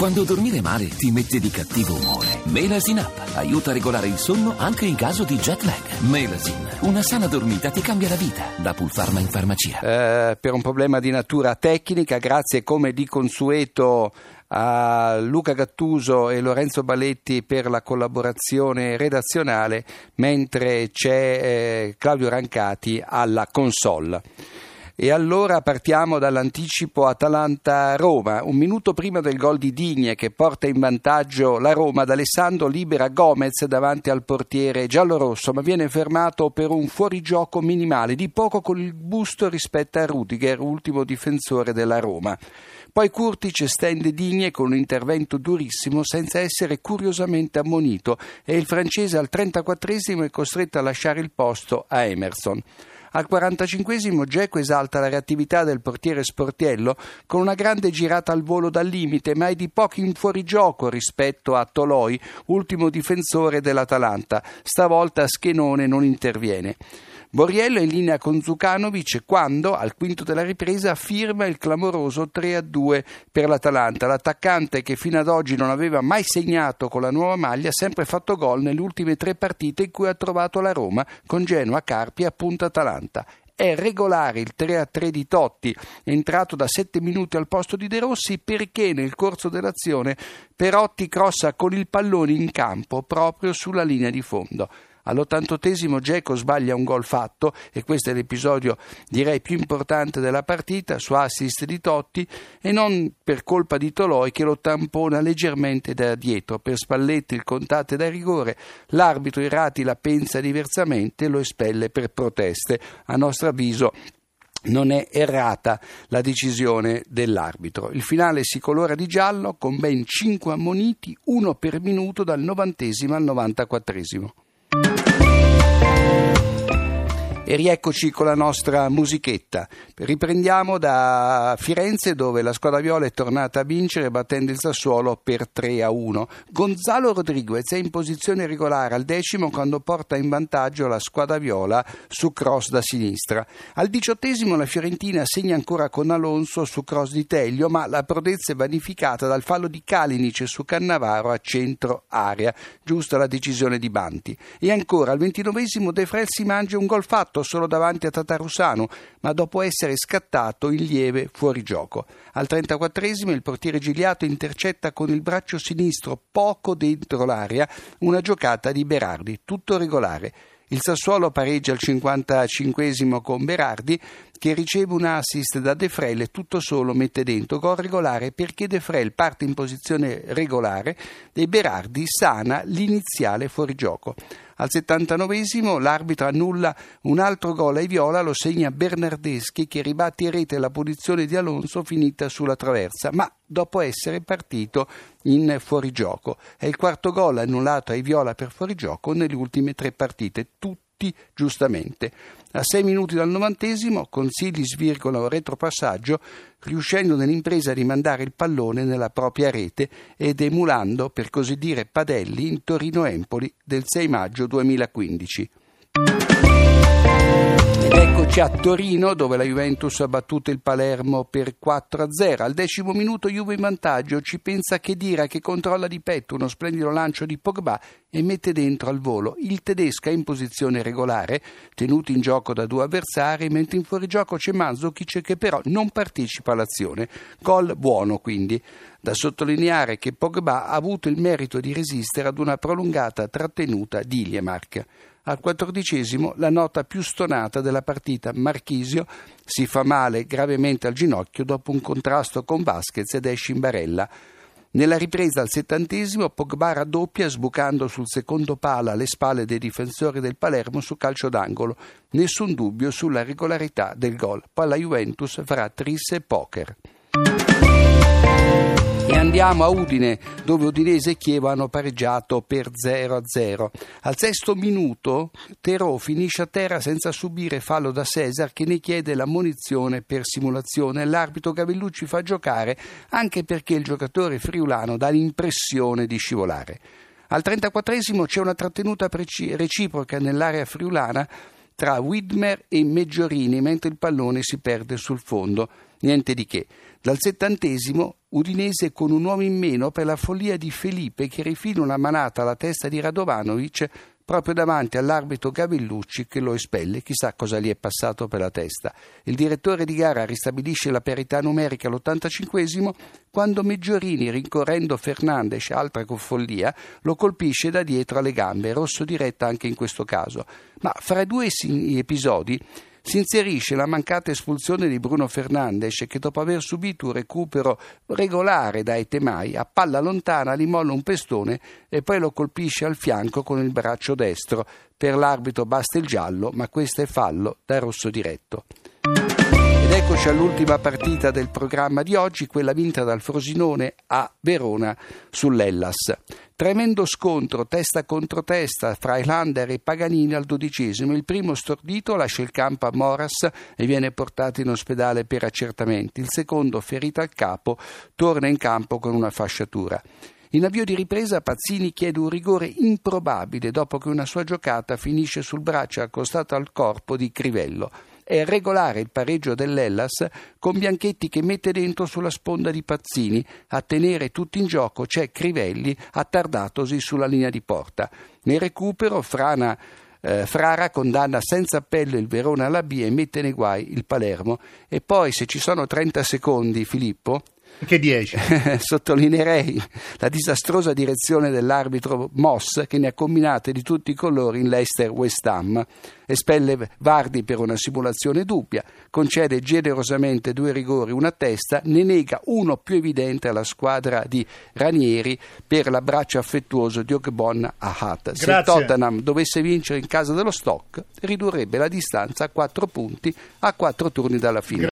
Quando dormire male ti mette di cattivo umore, Melasin App aiuta a regolare il sonno anche in caso di jet lag. Melasin, una sana dormita ti cambia la vita. Da Pulfarma in farmacia. Per un problema di natura tecnica, grazie come di consueto a Luca Gattuso e Lorenzo Baletti per la collaborazione redazionale, mentre c'è Claudio Rancati alla console. E allora partiamo dall'anticipo Atalanta-Roma. Un minuto prima del gol di Digne che porta in vantaggio la Roma, D'Alessandro libera Gomez davanti al portiere giallorosso, ma viene fermato per un fuorigioco minimale, di poco con il busto rispetto a Rüdiger, ultimo difensore della Roma. Poi Kurtic stende Digne con un intervento durissimo senza essere curiosamente ammonito e il francese al 34esimo è costretto a lasciare il posto a Emerson. Al 45esimo Geco esalta la reattività del portiere Sportiello con una grande girata al volo dal limite, ma è di poco in fuorigioco rispetto a Toloi, ultimo difensore dell'Atalanta. Stavolta Schenone non interviene. Borriello è in linea con Zukanovic quando, al quinto della ripresa, firma il clamoroso 3-2 per l'Atalanta. L'attaccante, che fino ad oggi non aveva mai segnato con la nuova maglia, ha sempre fatto gol nelle ultime tre partite in cui ha trovato la Roma, con Genoa, Carpi e appunto Atalanta. È regolare il 3-3 di Totti, entrato da 7 minuti al posto di De Rossi, perché nel corso dell'azione Perotti crossa con il pallone in campo proprio sulla linea di fondo. All'88esimo Geco sbaglia un gol fatto, e questo è l'episodio direi più importante della partita, su assist di Totti e non per colpa di Toloi, che lo tampona leggermente da dietro. Per Spalletti il contatto è da rigore, l'arbitro Irati la pensa diversamente e lo espelle per proteste. A nostro avviso non è errata la decisione dell'arbitro. Il finale si colora di giallo con ben 5 ammoniti, uno per minuto dal 90esimo al 94esimo. E rieccoci con la nostra musichetta. Riprendiamo da Firenze, dove la squadra viola è tornata a vincere battendo il Sassuolo per 3-1. Gonzalo Rodriguez è in posizione regolare al 10° quando porta in vantaggio la squadra viola su cross da sinistra. Al 18° la Fiorentina segna ancora con Alonso su cross di Teglio, ma la prodezza è vanificata dal fallo di Kalinic su Cannavaro a centro area, giusta la decisione di Banti. E ancora al 29° De Frel si mangia un gol fatto solo davanti a Tatarusano, ma dopo essere scattato in lieve fuorigioco. Al 34esimo il portiere Gigliato intercetta con il braccio sinistro poco dentro l'area una giocata di Berardi, tutto regolare. Il Sassuolo pareggia al 55esimo con Berardi, che riceve un assist da De Frel e tutto solo mette dentro. Gol regolare perché De Frel parte in posizione regolare e Berardi sana l'iniziale fuorigioco. Al 79esimo l'arbitro annulla un altro gol ai viola, lo segna Bernardeschi, che ribatte in rete la punizione di Alonso finita sulla traversa, ma dopo essere partito in fuorigioco. È il quarto gol annullato ai viola per fuorigioco nelle ultime tre partite, tutti giustamente. A 6 minuti dal 90esimo Consili svirgola un retropassaggio, riuscendo nell'impresa a rimandare il pallone nella propria rete ed emulando, per così dire, Padelli in Torino-Empoli del 6 maggio 2015. Eccoci a Torino, dove la Juventus ha battuto il Palermo per 4-0. Al 10° minuto Juve in vantaggio, ci pensa Khedira, che controlla di petto uno splendido lancio di Pogba e mette dentro al volo. Il tedesco è in posizione regolare, tenuto in gioco da due avversari, mentre in fuorigioco c'è Mandzukic, che però non partecipa all'azione. Gol buono quindi. Da sottolineare che Pogba ha avuto il merito di resistere ad una prolungata trattenuta di Iliemark. Al 14° la nota più stonata della partita, Marchisio si fa male gravemente al ginocchio dopo un contrasto con Vasquez ed esce in barella. Nella ripresa al 70° Pogba raddoppia sbucando sul secondo palo alle spalle dei difensori del Palermo su calcio d'angolo. Nessun dubbio sulla regolarità del gol. Poi la Juventus farà tris e poker. E andiamo a Udine, dove Udinese e Chievo hanno pareggiato per 0-0. Al 6° minuto Terò finisce a terra senza subire fallo da Cesar, che ne chiede l'ammonizione per simulazione. L'arbitro Gavellucci fa giocare anche perché il giocatore friulano dà l'impressione di scivolare. Al 34° c'è una trattenuta reciproca nell'area friulana tra Widmer e Meggiorini, mentre il pallone si perde sul fondo. Niente di che. Dal 70° Udinese con un uomo in meno per la follia di Felipe, che rifila una manata alla testa di Radovanovic proprio davanti all'arbitro Gavellucci, che lo espelle. Chissà cosa gli è passato per la testa. Il direttore di gara ristabilisce la parità numerica all'85° quando Meggiorini, rincorrendo Fernandes, altra con follia, lo colpisce da dietro alle gambe, rosso diretta anche in questo caso. Ma fra i due episodi si inserisce la mancata espulsione di Bruno Fernandes, che dopo aver subito un recupero regolare da Etemai, a palla lontana gli molla un pestone e poi lo colpisce al fianco con il braccio destro. Per l'arbitro basta il giallo, ma questo è fallo da rosso diretto. Ed eccoci all'ultima partita del programma di oggi, quella vinta dal Frosinone a Verona sull'Hellas. Tremendo scontro testa contro testa fra Highlander e Paganini al 12°. Il primo stordito lascia il campo a Moras e viene portato in ospedale per accertamenti. Il secondo, ferito al capo, torna in campo con una fasciatura. In avvio di ripresa Pazzini chiede un rigore improbabile dopo che una sua giocata finisce sul braccio accostato al corpo di Crivello. È regolare il pareggio dell'Hellas con Bianchetti che mette dentro sulla sponda di Pazzini. A tenere tutto in gioco c'è Crivelli, attardatosi sulla linea di porta. Nel recupero Frara condanna senza appello il Verona alla B e mette nei guai il Palermo. E poi, se ci sono 30 secondi, Filippo, che 10. Sottolineerei la disastrosa direzione dell'arbitro Moss, che ne ha combinate di tutti i colori in Leicester-West Ham. Espelle Vardi per una simulazione dubbia, concede generosamente 2 rigori, una a testa, ne nega uno più evidente alla squadra di Ranieri per l'abbraccio affettuoso di Ogbon Ahat. Se Tottenham dovesse vincere in casa dello Stoke, ridurrebbe la distanza a 4 punti a 4 turni dalla fine.